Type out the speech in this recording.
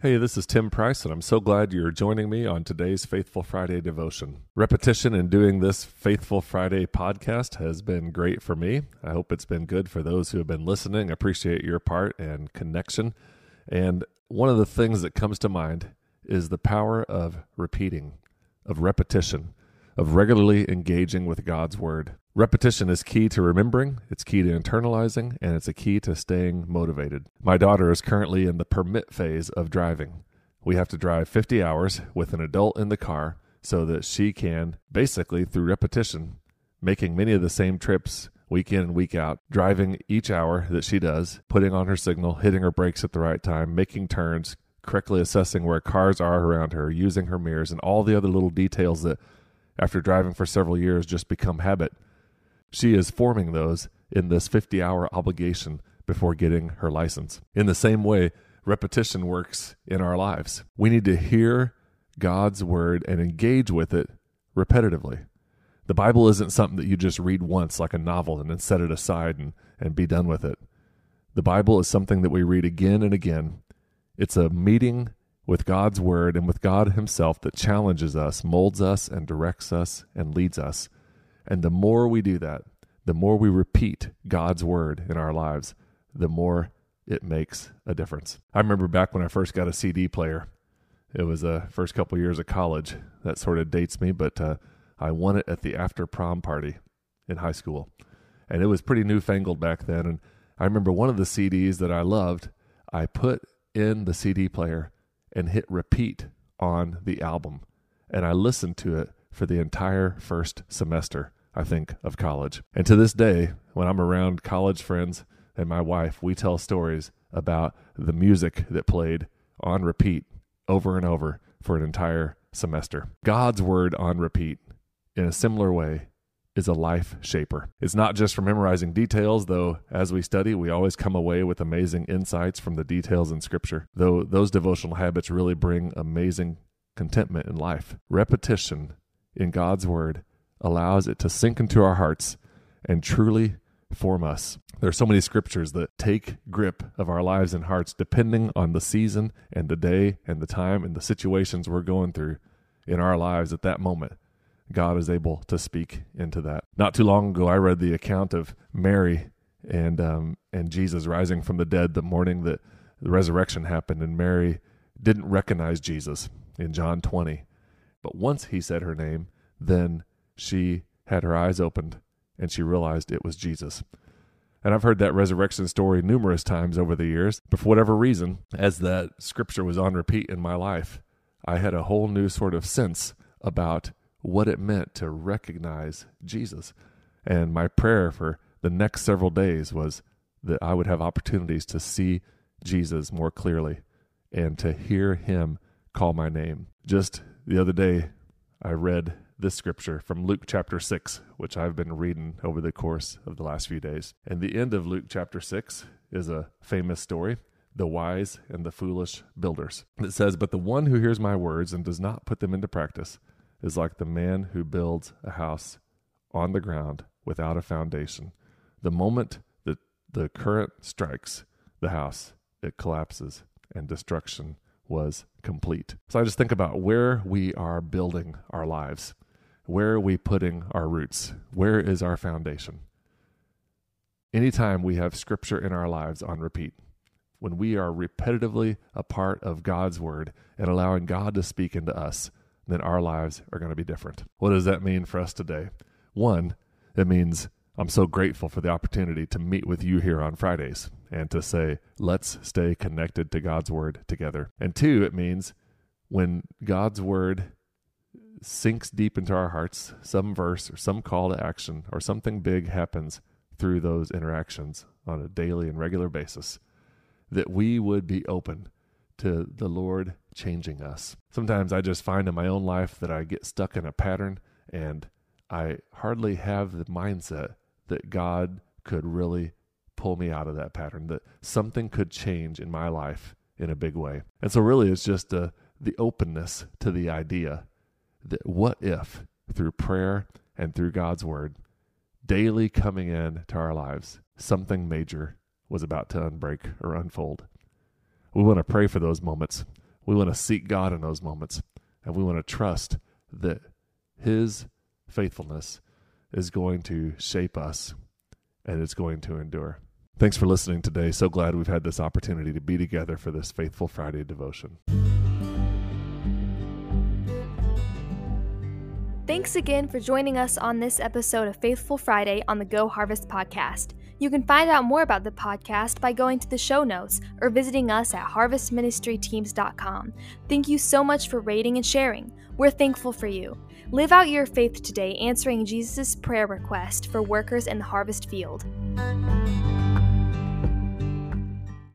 Hey, this is Tim Price, and I'm so glad you're joining me on today's Faithful Friday devotion. Repetition in doing this Faithful Friday podcast has been great for me. I hope it's been good for those who have been listening. I appreciate your part and connection. And one of the things that comes to mind is the power of repeating, of repetition, of regularly engaging with God's Word. Repetition is key to remembering, it's key to internalizing, and it's a key to staying motivated. My daughter is currently in the permit phase of driving. We have to drive 50 hours with an adult in the car so that she can, basically through repetition, making many of the same trips week in and week out, driving each hour that she does, putting on her signal, hitting her brakes at the right time, making turns, correctly assessing where cars are around her, using her mirrors, and all the other little details that, after driving for several years, just become habit. She is forming those in this 50-hour obligation before getting her license. In the same way, repetition works in our lives. We need to hear God's Word and engage with it repetitively. The Bible isn't something that you just read once like a novel and then set it aside and be done with it. The Bible is something that we read again and again. It's a meeting with God's Word and with God Himself that challenges us, molds us, and directs us, and leads us. And the more we do that, the more we repeat God's Word in our lives, the more it makes a difference. I remember back when I first got a CD player. It was the first couple of years of college. That sort of dates me, but I won it at the after-prom party in high school. And it was pretty newfangled back then. And I remember one of the CDs that I loved, I put in the CD player and hit repeat on the album. And I listened to it for the entire first semester, I think, of college. And to this day, when I'm around college friends and my wife, we tell stories about the music that played on repeat over and over for an entire semester. God's Word on repeat, in a similar way, is a life shaper. It's not just for memorizing details, though as we study, we always come away with amazing insights from the details in Scripture, though those devotional habits really bring amazing contentment in life. Repetition in God's Word allows it to sink into our hearts and truly form us. There are so many scriptures that take grip of our lives and hearts depending on the season and the day and the time and the situations we're going through in our lives at that moment. God is able to speak into that. Not too long ago, I read the account of Mary and Jesus rising from the dead the morning that the resurrection happened, and Mary didn't recognize Jesus in John 20. But once he said her name, then she had her eyes opened and she realized it was Jesus. And I've heard that resurrection story numerous times over the years, but for whatever reason, as that scripture was on repeat in my life, I had a whole new sort of sense about what it meant to recognize Jesus. And my prayer for the next several days was that I would have opportunities to see Jesus more clearly and to hear him call my name. Just the other day, I read this scripture from Luke chapter 6, which I've been reading over the course of the last few days. And the end of Luke chapter 6 is a famous story, the wise and the foolish builders. It says, "But the one who hears my words and does not put them into practice is like the man who builds a house on the ground without a foundation. The moment that the current strikes the house, it collapses and destruction was complete." So I just think about where we are building our lives. Where are we putting our roots? Where is our foundation? Anytime we have scripture in our lives on repeat, when we are repetitively a part of God's Word and allowing God to speak into us, then our lives are going to be different. What does that mean for us today? One, it means I'm so grateful for the opportunity to meet with you here on Fridays and to say, let's stay connected to God's Word together. And two, it means when God's Word sinks deep into our hearts, some verse or some call to action or something big happens through those interactions on a daily and regular basis, that we would be open to the Lord changing us. Sometimes I just find in my own life that I get stuck in a pattern and I hardly have the mindset that God could really pull me out of that pattern, that something could change in my life in a big way. And so really it's just the openness to the idea that what if, through prayer and through God's Word, daily coming in to our lives, something major was about to unbreak or unfold. We want to pray for those moments. We want to seek God in those moments, and we want to trust that His faithfulness is going to shape us and it's going to endure. Thanks for listening today. So glad we've had this opportunity to be together for this Faithful Friday devotion. Thanks again for joining us on this episode of Faithful Friday on the Go Harvest podcast. You can find out more about the podcast by going to the show notes or visiting us at harvestministryteams.com. Thank you so much for rating and sharing. We're thankful for you. Live out your faith today, answering Jesus' prayer request for workers in the harvest field.